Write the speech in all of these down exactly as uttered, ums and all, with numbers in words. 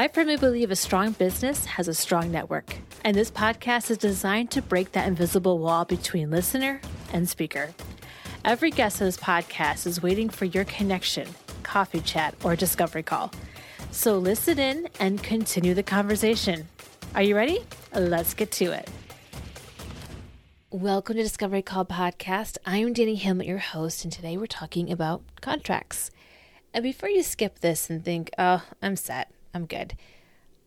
I firmly believe a strong business has a strong network, and this podcast is designed to break that invisible wall between listener and speaker. Every guest of this podcast is waiting for your connection, coffee chat, or discovery call. So listen in and continue the conversation. Are you ready? Let's get to it. Welcome to Discovery Call Podcast. I'm Dani Hamlet, your host, and today we're talking about contracts. And before you skip this and think, oh, I'm set, I'm good,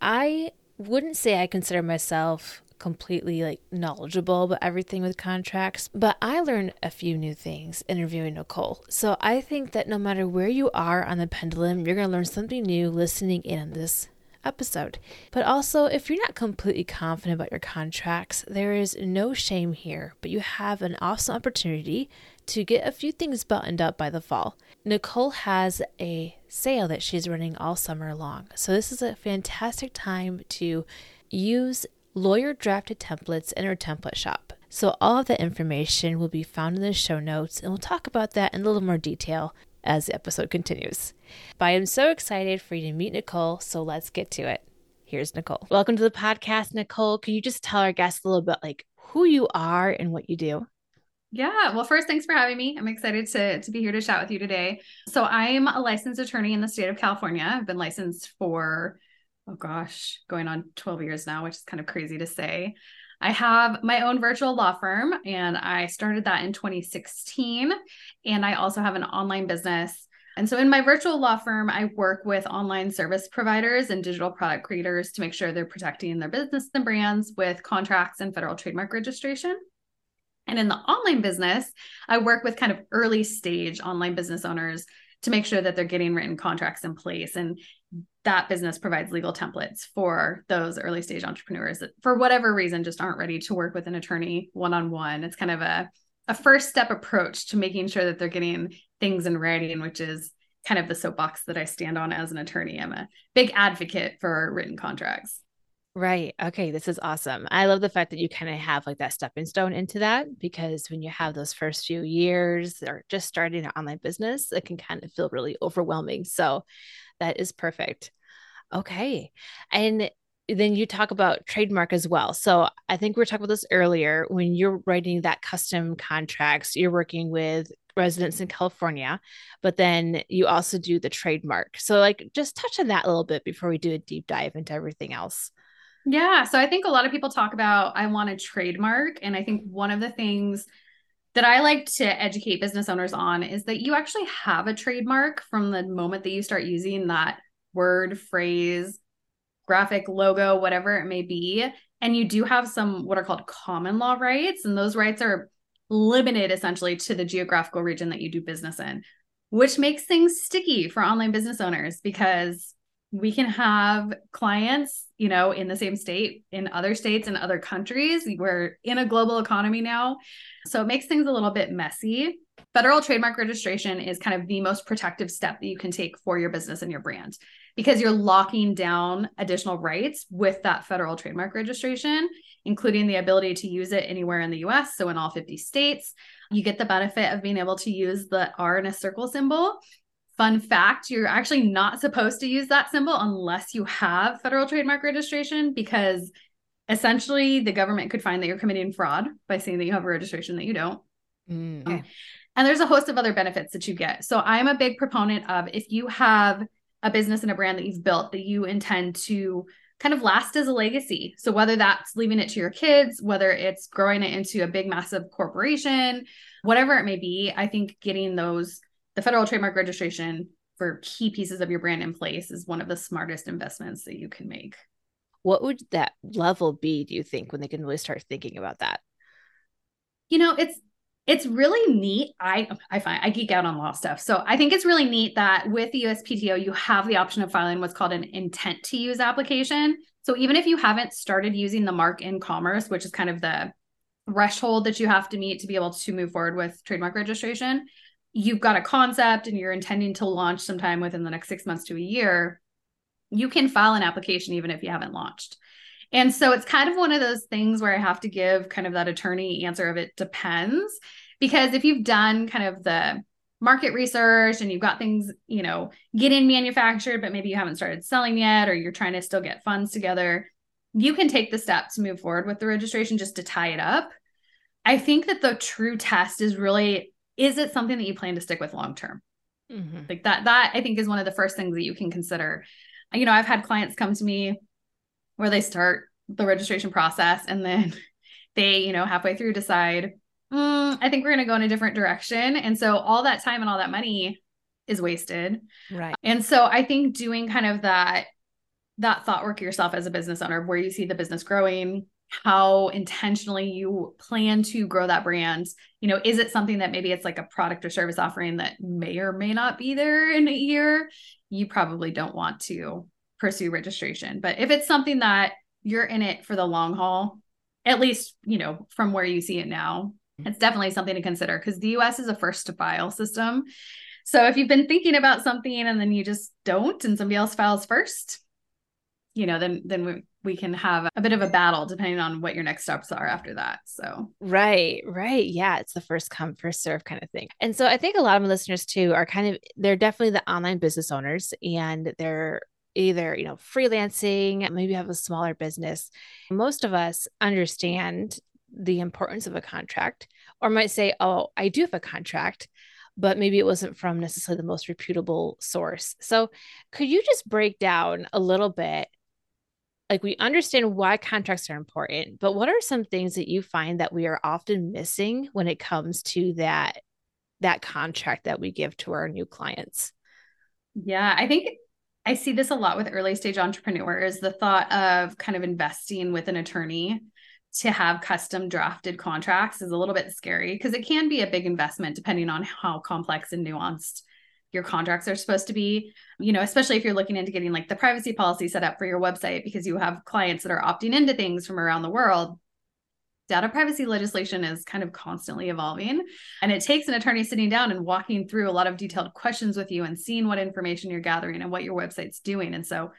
I wouldn't say I consider myself completely like knowledgeable about everything with contracts, but I learned a few new things interviewing Nicole. So I think that no matter where you are on the pendulum, you're going to learn something new listening in on this episode. But also, if you're not completely confident about your contracts, there is no shame here, but you have an awesome opportunity to get a few things buttoned up by the fall. Nicole has a sale that she's running all summer long. So this is a fantastic time to use lawyer drafted templates in her template shop. So all of that information will be found in the show notes, and we'll talk about that in a little more detail as the episode continues. But I am so excited for you to meet Nicole, so let's get to it. Here's Nicole. Welcome to the podcast, Nicole. Can you just tell our guests a little bit like who you are and what you do? Yeah. Well, first, thanks for having me. I'm excited to, to be here to chat with you today. So I'm a licensed attorney in the state of California. I've been licensed for, oh gosh, going on twelve years now, which is kind of crazy to say. I have my own virtual law firm, and I started that in twenty sixteen. And I also have an online business. And so in my virtual law firm, I work with online service providers and digital product creators to make sure they're protecting their business and brands with contracts and federal trademark registration. And in the online business, I work with kind of early stage online business owners to make sure that they're getting written contracts in place. And that business provides legal templates for those early stage entrepreneurs that for whatever reason just aren't ready to work with an attorney one-on-one. It's kind of a, a first step approach to making sure that they're getting things in writing, which is kind of the soapbox that I stand on as an attorney. I'm a big advocate for written contracts. Right. Okay. This is awesome. I love the fact that you kind of have like that stepping stone into that, because when you have those first few years or just starting an online business, it can kind of feel really overwhelming. So that is perfect. Okay. And then you talk about trademark as well. So I think we were talking about this earlier. When you're writing that custom contracts, you're working with residents in California, but then you also do the trademark. So like just touch on that a little bit before we do a deep dive into everything else. Yeah. So I think a lot of people talk about, I want to trademark. And I think one of the things that I like to educate business owners on is that you actually have a trademark from the moment that you start using that word, phrase, graphic, logo, whatever it may be. And you do have some what are called common law rights. And those rights are limited essentially to the geographical region that you do business in, which makes things sticky for online business owners, because we can have clients, you know, in the same state, in other states, in other countries. We're in a global economy now. So it makes things a little bit messy. Federal trademark registration is kind of the most protective step that you can take for your business and your brand, because you're locking down additional rights with that federal trademark registration, including the ability to use it anywhere in the U S. So in all fifty states, you get the benefit of being able to use the R in a circle symbol. Fun fact, you're actually not supposed to use that symbol unless you have federal trademark registration, because essentially the government could find that you're committing fraud by saying that you have a registration that you don't. Mm, okay. And there's a host of other benefits that you get. So I'm a big proponent of, if you have a business and a brand that you've built that you intend to kind of last as a legacy. So whether that's leaving it to your kids, whether it's growing it into a big, massive corporation, whatever it may be, I think getting those The federal trademark registration for key pieces of your brand in place is one of the smartest investments that you can make. What would that level be, do you think, when they can really start thinking about that? You know, it's it's really neat. I I find I geek out on law stuff. So I think it's really neat that with the U S P T O, you have the option of filing what's called an intent to use application. So even if you haven't started using the mark in commerce, which is kind of the threshold that you have to meet to be able to move forward with trademark registration, you've got a concept and you're intending to launch sometime within the next six months to a year, you can file an application even if you haven't launched. And so it's kind of one of those things where I have to give kind of that attorney answer of it depends, because if you've done kind of the market research and you've got things, you know, getting manufactured, but maybe you haven't started selling yet, or you're trying to still get funds together, you can take the steps to move forward with the registration just to tie it up. I think that the true test is really, is it something that you plan to stick with long-term? Mm-hmm. Like that, that I think is one of the first things that you can consider. You know, I've had clients come to me where they start the registration process and then they, you know, halfway through decide, mm, I think we're going to go in a different direction. And so all that time and all that money is wasted. Right. And so I think doing kind of that, that thought work yourself as a business owner, where you see the business growing, how intentionally you plan to grow that brand. You know, is it something that maybe it's like a product or service offering that may or may not be there in a year? You probably don't want to pursue registration. But if it's something that you're in it for the long haul, at least, you know, from where you see it now, it's definitely something to consider, because the U S is a first to file system. So if you've been thinking about something and then you just don't, and somebody else files first, you know, then, then we, we can have a bit of a battle depending on what your next steps are after that. So. Right. Right. Yeah. It's the first come, first serve kind of thing. And so I think a lot of my listeners too are kind of, they're definitely the online business owners, and they're either, you know, freelancing, maybe have a smaller business. Most of us understand the importance of a contract, or might say, oh, I do have a contract, but maybe it wasn't from necessarily the most reputable source. So could you just break down a little bit, like we understand why contracts are important, but what are some things that you find that we are often missing when it comes to that, that contract that we give to our new clients? Yeah, I think I see this a lot with early stage entrepreneurs, the thought of kind of investing with an attorney to have custom drafted contracts is a little bit scary, because it can be a big investment depending on how complex and nuanced your contracts are supposed to be, you know, especially if you're looking into getting like the privacy policy set up for your website, because you have clients that are opting into things from around the world. Data privacy legislation is kind of constantly evolving, and it takes an attorney sitting down and walking through a lot of detailed questions with you and seeing what information you're gathering and what your website's doing. And so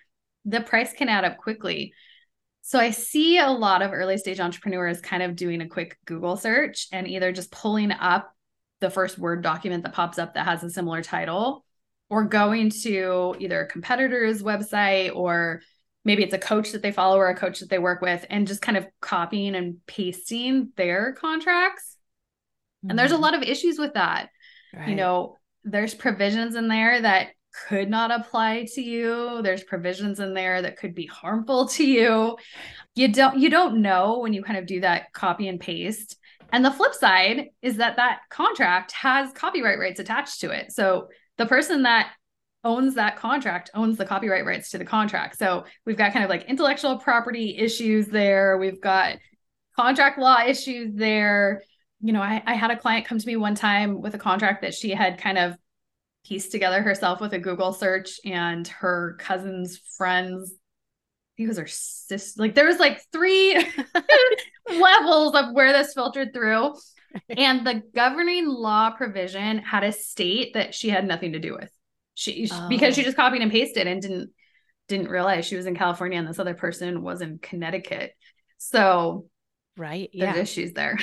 the price can add up quickly. So I see a lot of early stage entrepreneurs kind of doing a quick Google search and either just pulling up the first Word document that pops up that has a similar title, or going to either a competitor's website, or maybe it's a coach that they follow or a coach that they work with, and just kind of copying and pasting their contracts. Mm-hmm. And there's a lot of issues with that. Right. You know, there's provisions in there that could not apply to you. There's provisions in there that could be harmful to you. You don't, you don't know when you kind of do that copy and paste. And the flip side is that that contract has copyright rights attached to it. So the person that owns that contract owns the copyright rights to the contract. So we've got kind of like intellectual property issues there. We've got contract law issues there. You know, I, I had a client come to me one time with a contract that she had kind of pieced together herself with a Google search and her cousin's friends. I think it was her sister. Like there was like three levels of where this filtered through. And the governing law provision had a state that she had nothing to do with. She, oh. because she just copied and pasted and didn't, didn't realize she was in California and this other person was in Connecticut. So right. Yeah. There's issues there.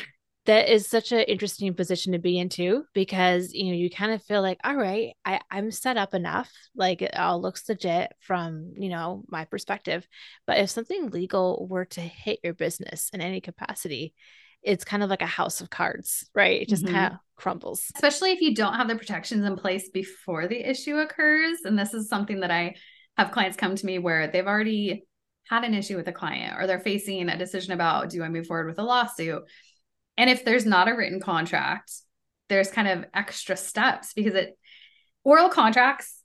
That is such an interesting position to be in too, because, you know, you kind of feel like, all right, I, I'm set up enough. Like it all looks legit from, you know, my perspective, but if something legal were to hit your business in any capacity, it's kind of like a house of cards, right? It just mm-hmm. kind of crumbles. Especially if you don't have the protections in place before the issue occurs. And this is something that I have clients come to me where they've already had an issue with a client, or they're facing a decision about, do I move forward with a lawsuit? And if there's not a written contract, there's kind of extra steps, because it oral contracts,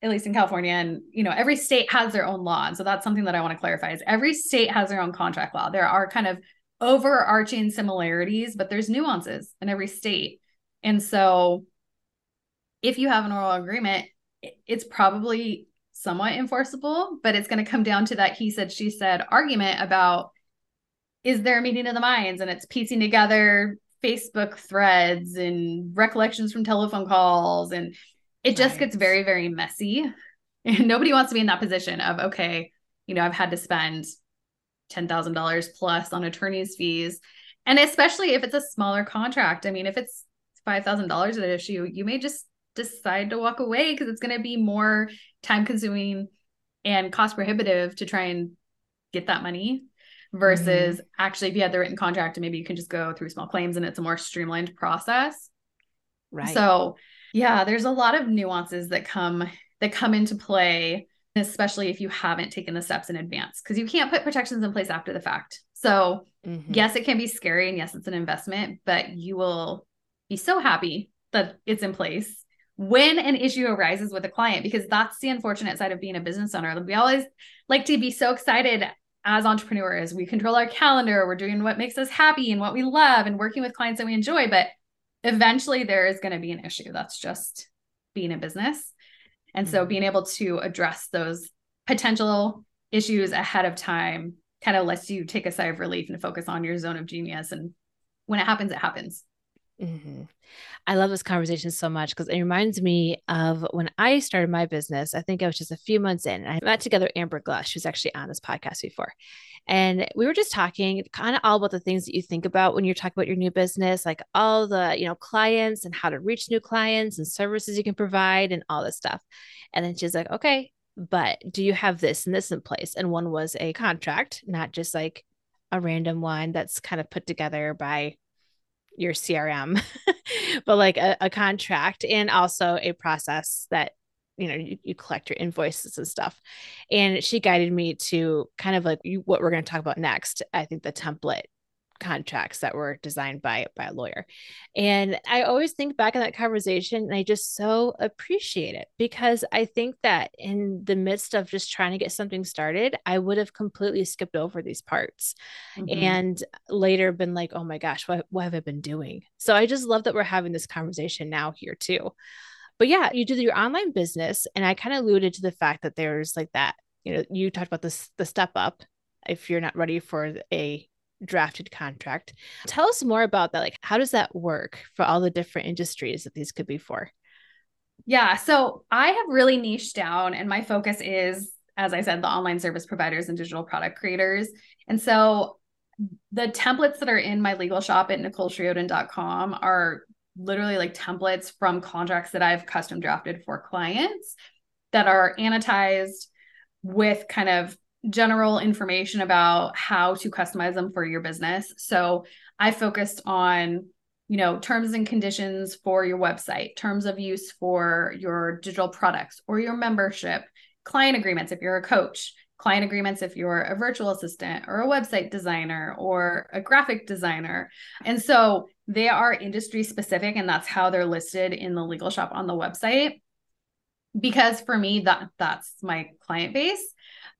at least in California, and you know, every state has their own law. And so that's something that I want to clarify is every state has their own contract law. There are kind of overarching similarities, but there's nuances in every state. And so if you have an oral agreement, it's probably somewhat enforceable, but it's going to come down to that he said, she said argument about, is there a meeting of the minds? And it's piecing together Facebook threads and recollections from telephone calls. And it just right. gets very, very messy. And nobody wants to be in that position of, okay, you know, I've had to spend ten thousand dollars plus on attorney's fees. And especially if it's a smaller contract. I mean, if it's five thousand dollars at issue, you may just decide to walk away because it's going to be more time consuming and cost prohibitive to try and get that money versus mm-hmm. actually if you had the written contract and maybe you can just go through small claims and it's a more streamlined process. Right. So yeah, there's a lot of nuances that come, that come into play, especially if you haven't taken the steps in advance, because you can't put protections in place after the fact. So mm-hmm. yes, it can be scary and yes, it's an investment, but you will be so happy that it's in place when an issue arises with a client, because that's the unfortunate side of being a business owner. We always like to be so excited as entrepreneurs. We control our calendar. We're doing what makes us happy and what we love and working with clients that we enjoy. But eventually there is going to be an issue. That's just being a business. And so being able to address those potential issues ahead of time kind of lets you take a sigh of relief and focus on your zone of genius. And when it happens, it happens. Mm-hmm. I love this conversation so much because it reminds me of when I started my business. I think I was just a few months in and I met together Amber Glush, who's actually on this podcast before. And we were just talking kind of all about the things that you think about when you're talking about your new business, like all the, you know, clients and how to reach new clients and services you can provide and all this stuff. And then she's like, okay, but do you have this and this in place? And one was a contract, not just like a random one that's kind of put together by your C R M, but like a, a contract and also a process that, you know, you, you collect your invoices and stuff. And she guided me to kind of like you, what we're going to talk about next. I think the template contracts that were designed by, by a lawyer. And I always think back on that conversation and I just so appreciate it because I think that in the midst of just trying to get something started, I would have completely skipped over these parts mm-hmm. and later been like, oh my gosh, what, what have I been doing? So I just love that we're having this conversation now here too. But yeah, you did your online business. And I kind of alluded to the fact that there's like that, you know, you talked about this, the step up, if you're not ready for a drafted contract. Tell us more about that. Like, how does that work for all the different industries that these could be for? Yeah. So I have really niched down and my focus is, as I said, the online service providers and digital product creators. And so the templates that are in my legal shop at nicole cheri oden dot com are literally like templates from contracts that I've custom drafted for clients that are annotated with kind of general information about how to customize them for your business. So I focused on, you know, terms and conditions for your website, terms of use for your digital products or your membership, client agreements if you're a coach, client agreements if you're a virtual assistant or a website designer or a graphic designer. And so they are industry specific and that's how they're listed in the legal shop on the website. Because for me, that that's my client base.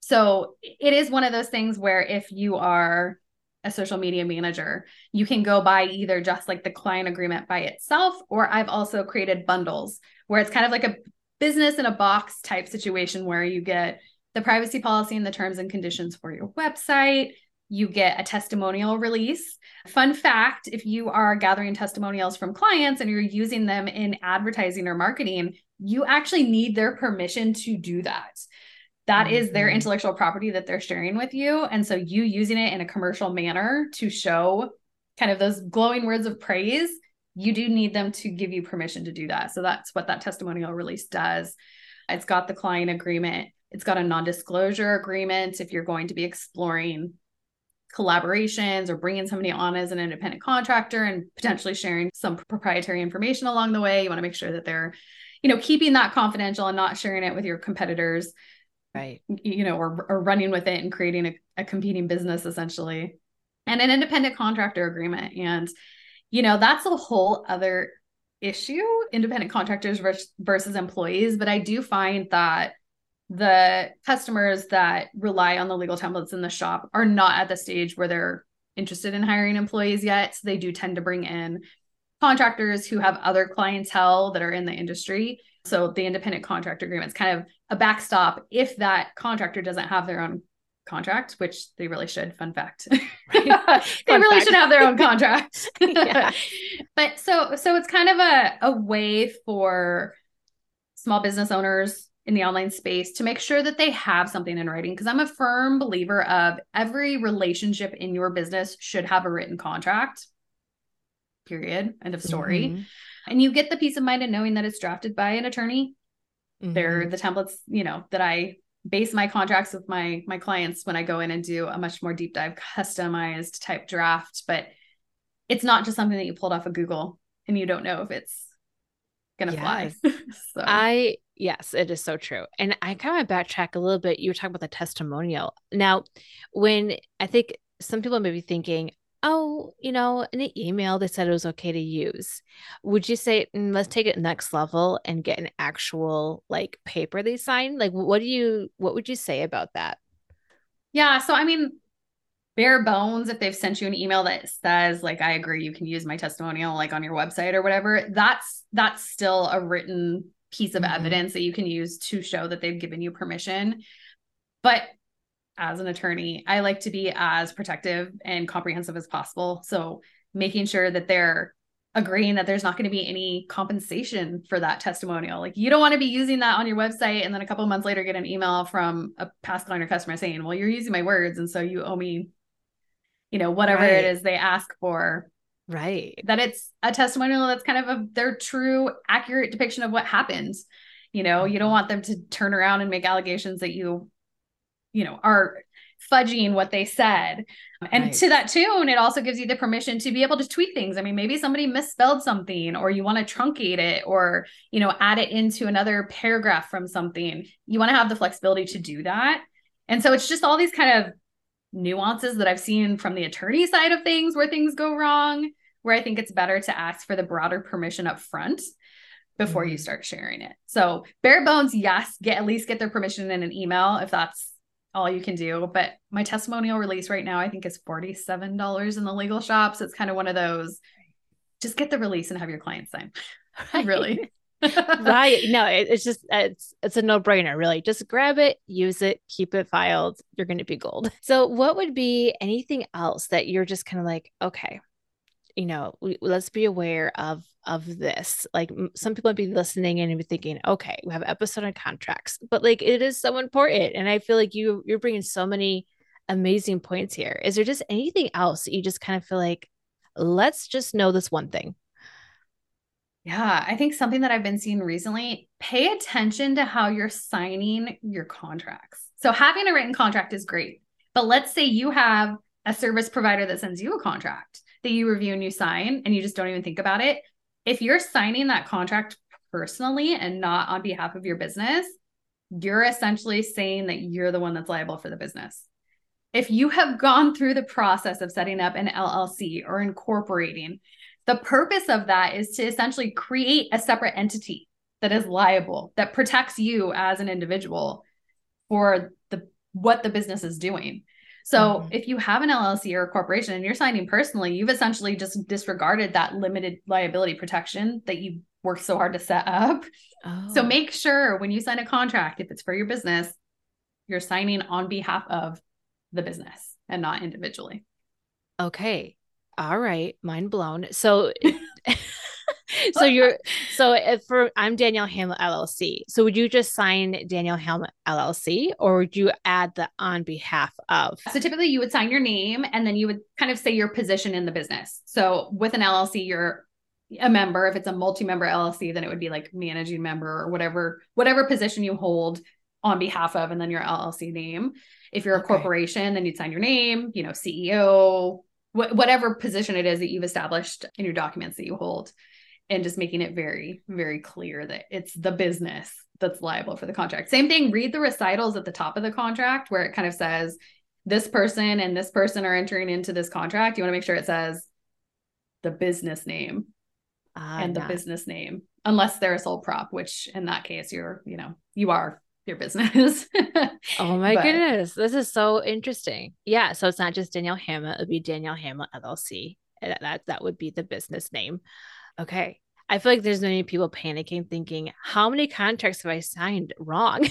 So it is one of those things where if you are a social media manager, you can go buy either just like the client agreement by itself, or I've also created bundles where it's kind of like a business in a box type situation where you get the privacy policy and the terms and conditions for your website. You get a testimonial release. Fun fact, if you are gathering testimonials from clients and you're using them in advertising or marketing, you actually need their permission to do that. That is their intellectual property that they're sharing with you. And so you using it in a commercial manner to show kind of those glowing words of praise, you do need them to give you permission to do that. So that's what that testimonial release does. It's got the client agreement. It's got a non-disclosure agreement. If you're going to be exploring collaborations or bringing somebody on as an independent contractor and potentially sharing some proprietary information along the way, you want to make sure that they're, you know, keeping that confidential and not sharing it with your competitors. Right. You know, or, or running with it and creating a, a competing business essentially, and an independent contractor agreement. And, you know, that's a whole other issue, independent contractors versus employees. But I do find that the customers that rely on the legal templates in the shop are not at the stage where they're interested in hiring employees yet. So they do tend to bring in contractors who have other clientele that are in the industry. So the independent contract agreement is kind of a backstop if that contractor doesn't have their own contract, which they really should. Fun fact. Right. Fun they really fact. should have their own contract. Yeah. But so, so it's kind of a, a way for small business owners in the online space to make sure that they have something in writing. Because I'm a firm believer of every relationship in your business should have a written contract. Period. End of story. Mm-hmm. And you get the peace of mind in knowing that it's drafted by an attorney. Mm-hmm. They're the templates, you know, that I base my contracts with my, my clients when I go in and do a much more deep dive customized type draft, but it's not just something that you pulled off of Google and you don't know if it's going to yes. fly. so. I, yes, it is so true. And I kind of backtrack a little bit. You were talking about the testimonial. Now, when I think some people may be thinking, oh, you know, in the email, they said it was okay to use. Would you say, mm, let's take it next level and get an actual like paper they signed? Like, what do you, what would you say about that? Yeah. So, I mean, bare bones, if they've sent you an email that says like, I agree, you can use my testimonial, like on your website or whatever, that's, that's still a written piece of mm-hmm. evidence that you can use to show that they've given you permission. But as an attorney, I like to be as protective and comprehensive as possible. So making sure that they're agreeing that there's not going to be any compensation for that testimonial. Like you don't want to be using that on your website and then a couple of months later get an email from a past client or customer saying, well, you're using my words. And so you owe me, you know, whatever right. it is they ask for. Right. That it's a testimonial that's kind of a, their true, accurate depiction of what happened. You know, you don't want them to turn around and make allegations that you you know, are fudging what they said. And right. to that tune, it also gives you the permission to be able to tweak things. I mean, maybe somebody misspelled something or you want to truncate it or, you know, add it into another paragraph from something. You want to have the flexibility to do that. And so it's just all these kind of nuances that I've seen from the attorney side of things where things go wrong, where I think it's better to ask for the broader permission up front before mm-hmm. you start sharing it. So bare bones, yes, get at least get their permission in an email if that's all you can do. But my testimonial release right now, I think is forty-seven dollars in the legal shops. It's kind of one of those, just get the release and have your client sign. Really? Right. No, it, it's just, it's, it's a no brainer, really. Just grab it, use it, keep it filed. You're going to be gold. So what would be anything else that you're just kind of like, okay, you know, we, let's be aware of, of this. Like some people would be listening and be thinking, okay, we have an episode on contracts, but like, it is so important. And I feel like you, you're bringing so many amazing points here. Is there just anything else that you just kind of feel like, let's just know this one thing? Yeah. I think something that I've been seeing recently, pay attention to how you're signing your contracts. So having a written contract is great, but let's say you have a service provider that sends you a contract that you review and you sign, and you just don't even think about it. If you're signing that contract personally and not on behalf of your business, you're essentially saying that you're the one that's liable for the business. If you have gone through the process of setting up an L L C or incorporating, the purpose of that is to essentially create a separate entity that is liable, that protects you as an individual for the what the business is doing. So mm-hmm. if you have an L L C or a corporation and you're signing personally, you've essentially just disregarded that limited liability protection that you worked so hard to set up. Oh. So make sure when you sign a contract, if it's for your business, you're signing on behalf of the business and not individually. Okay. All right. Mind blown. So, so you're, so if for, I'm Danielle Hamlin L L C. So would you just sign Danielle Hamlin L L C or would you add the on behalf of? So typically you would sign your name and then you would kind of say your position in the business. So with an L L C, you're a member. If it's a multi-member L L C, then it would be like managing member or whatever, whatever position you hold on behalf of, and then your L L C name. If you're a okay. corporation, then you'd sign your name, you know, C E O, wh- whatever position it is that you've established in your documents that you hold. And just making it very, very clear that it's the business that's liable for the contract. Same thing, read the recitals at the top of the contract where it kind of says this person and this person are entering into this contract. You want to make sure it says the business name uh, and the yeah. business name, unless they're a sole prop, which in that case you're, you know, you are your business. Oh my but, goodness. This is so interesting. Yeah. So it's not just Danielle Hamlin. It would be Danielle Hamlin L L C. That, that would be the business name. Okay. I feel like there's many people panicking, thinking, how many contracts have I signed wrong?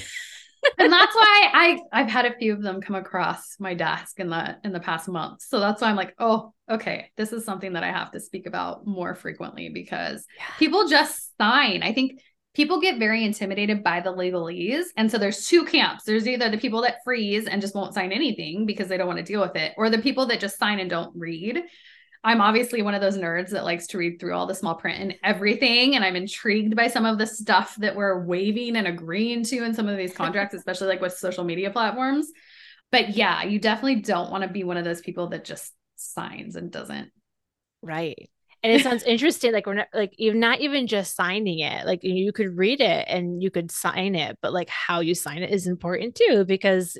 And that's why I, I've had a few of them come across my desk in the, in the past month. So that's why I'm like, oh, okay, this is something that I have to speak about more frequently because yeah. people just sign. I think people get very intimidated by the legalese. And so there's two camps. There's either the people that freeze and just won't sign anything because they don't want to deal with it, or the people that just sign and don't read. I'm obviously one of those nerds that likes to read through all the small print and everything. And I'm intrigued by some of the stuff that we're waving and agreeing to in some of these contracts, especially like with social media platforms. But yeah, you definitely don't want to be one of those people that just signs and doesn't. Right. And it sounds interesting. Like we're not like, you're not even just signing it. Like you could read it and you could sign it, but like how you sign it is important too, because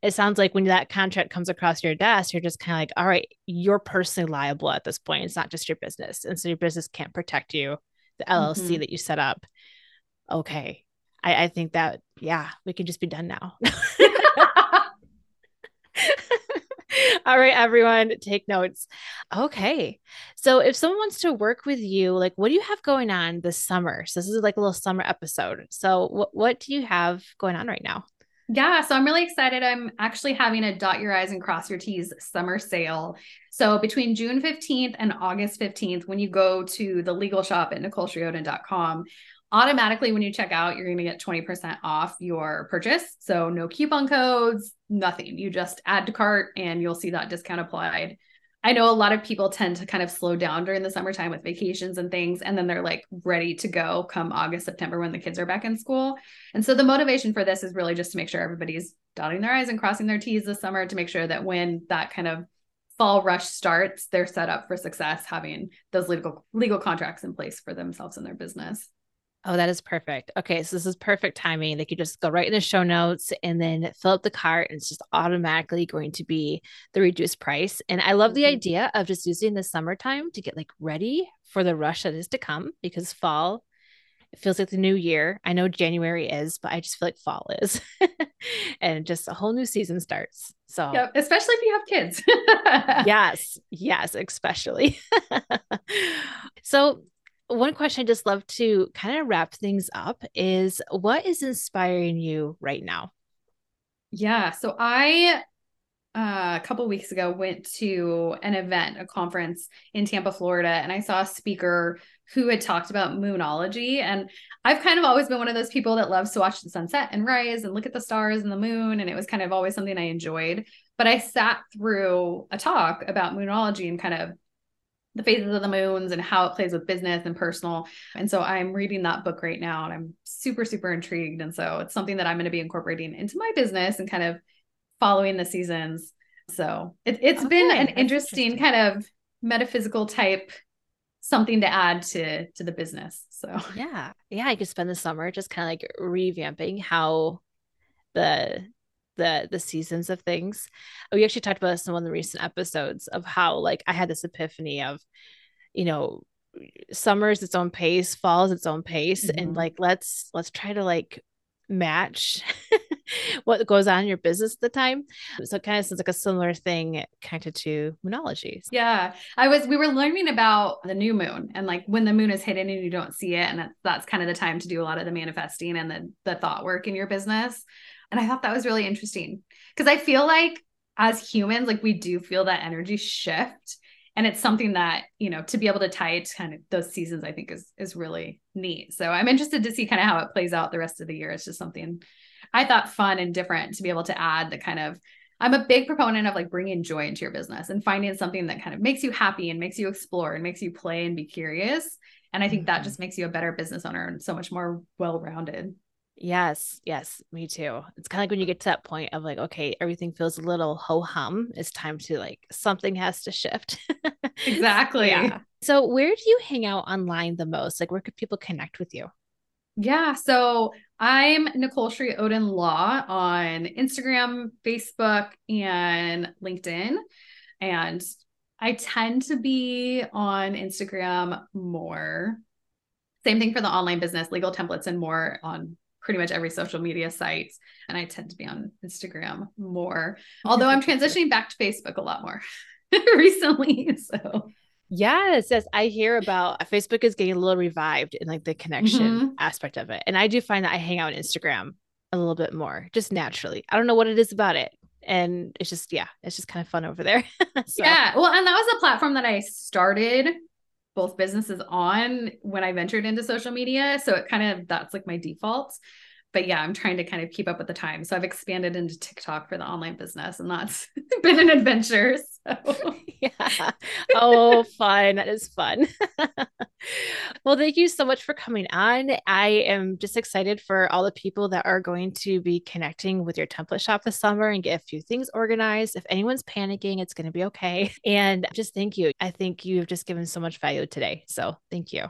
it sounds like when that contract comes across your desk, you're just kind of like, all right, you're personally liable at this point. It's not just your business. And so your business can't protect you, the L L C mm-hmm. that you set up. Okay. I, I think that, yeah, we can just be done now. All right, everyone, take notes. Okay. So if someone wants to work with you, like, what do you have going on this summer? So this is like a little summer episode. So what, what do you have going on right now? Yeah. So I'm really excited. I'm actually having a dot your I's and cross your T's summer sale. So between June fifteenth and August fifteenth, when you go to the legal shop at nicole cheri oden dot com, automatically when you check out, you're going to get twenty percent off your purchase. So no coupon codes, nothing. You just add to cart and you'll see that discount applied. I know a lot of people tend to kind of slow down during the summertime with vacations and things, and then they're like ready to go come August, September when the kids are back in school. And so the motivation for this is really just to make sure everybody's dotting their I's and crossing their T's this summer to make sure that when that kind of fall rush starts, they're set up for success, having those legal legal contracts in place for themselves and their business. Oh, that is perfect. Okay. So this is perfect timing. They could just go right in the show notes and then fill up the cart, and it's just automatically going to be the reduced price. And I love mm-hmm. the idea of just using the summertime to get like ready for the rush that is to come, because fall, it feels like the new year. I know January is, but I just feel like fall is and just a whole new season starts. So yep, especially if you have kids. Yes. Yes. Especially. So one question I just love to kind of wrap things up is, what is inspiring you right now? Yeah. So I, uh, a couple of weeks ago went to an event, a conference in Tampa, Florida, and I saw a speaker who had talked about moonology. And I've kind of always been one of those people that loves to watch the sunset and rise and look at the stars and the moon. And it was kind of always something I enjoyed, but I sat through a talk about moonology and kind of the phases of the moons and how it plays with business and personal. And so I'm reading that book right now and I'm super, super intrigued. And so it's something that I'm going to be incorporating into my business and kind of following the seasons. So it, it's okay, been an interesting, interesting kind of metaphysical type, something to add to, to the business. So yeah. Yeah. I could spend the summer just kind of like revamping how the, the, the seasons of things. We actually talked about this in one of the recent episodes of how, like, I had this epiphany of, you know, summer's its own pace, fall's its own pace. Mm-hmm. And like, let's, let's try to like match what goes on in your business at the time. So it kind of sounds like a similar thing connected to moonology. Yeah. I was, we were learning about the new moon and like when the moon is hidden and you don't see it. And that, that's kind of the time to do a lot of the manifesting and the, the thought work in your business. And I thought that was really interesting because I feel like as humans, like we do feel that energy shift, and it's something that, you know, to be able to tie it to kind of those seasons, I think is, is really neat. So I'm interested to see kind of how it plays out the rest of the year. It's just something I thought fun and different to be able to add the kind of, I'm a big proponent of like bringing joy into your business and finding something that kind of makes you happy and makes you explore and makes you play and be curious. And I think that just makes you a better business owner and so much more well-rounded. Yes. Yes. Me too. It's kind of like when you get to that point of like, okay, everything feels a little ho hum. It's time to like, something has to shift. Exactly. Yeah. So where do you hang out online the most? Like where could people connect with you? Yeah. So I'm Nicole Cheri Oden Law on Instagram, Facebook, and LinkedIn. And I tend to be on Instagram more. Same thing for the online business, legal templates and more on pretty much every social media site. And I tend to be on Instagram more, although I'm transitioning back to Facebook a lot more recently. So yes, yes, I hear about Facebook is getting a little revived in like the connection mm-hmm. aspect of it. And I do find that I hang out on Instagram a little bit more just naturally. I don't know what it is about it. And it's just, yeah, it's just kind of fun over there. So. Yeah. Well, and that was a platform that I started both businesses on when I ventured into social media. So it kind of, that's like my default, but yeah, I'm trying to kind of keep up with the time. So I've expanded into TikTok for the online business, and that's been an adventure. So. Yeah. Oh, fun. That is fun. Well, thank you so much for coming on. I am just excited for all the people that are going to be connecting with your template shop this summer and get a few things organized. If anyone's panicking, it's going to be okay. And just thank you. I think you've just given so much value today. So thank you.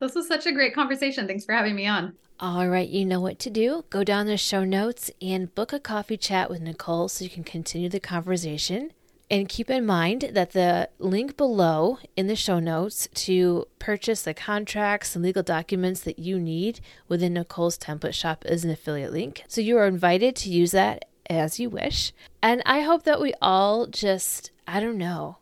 This was such a great conversation. Thanks for having me on. All right. You know what to do. Go down the show notes and book a coffee chat with Nicole so you can continue the conversation. And keep in mind that the link below in the show notes to purchase the contracts and legal documents that you need within Nicole's template shop is an affiliate link. So you are invited to use that as you wish. And I hope that we all just, I don't know,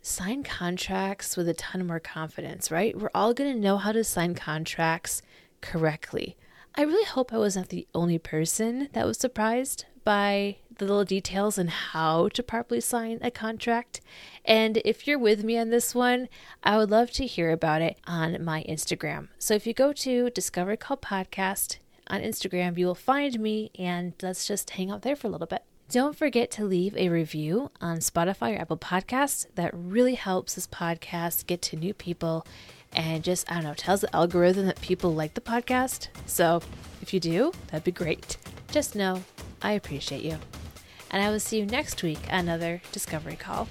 sign contracts with a ton more confidence, right? We're all going to know how to sign contracts correctly. I really hope I was not the only person that was surprised by the little details on how to properly sign a contract. And if you're with me on this one, I would love to hear about it on my Instagram. So if you go to Discovery Call Podcast on Instagram, you will find me, and let's just hang out there for a little bit. Don't forget to leave a review on Spotify or Apple Podcasts. That really helps this podcast get to new people and just, I don't know, tells the algorithm that people like the podcast. So if you do, that'd be great. Just know I appreciate you. And I will see you next week on another Discovery Call.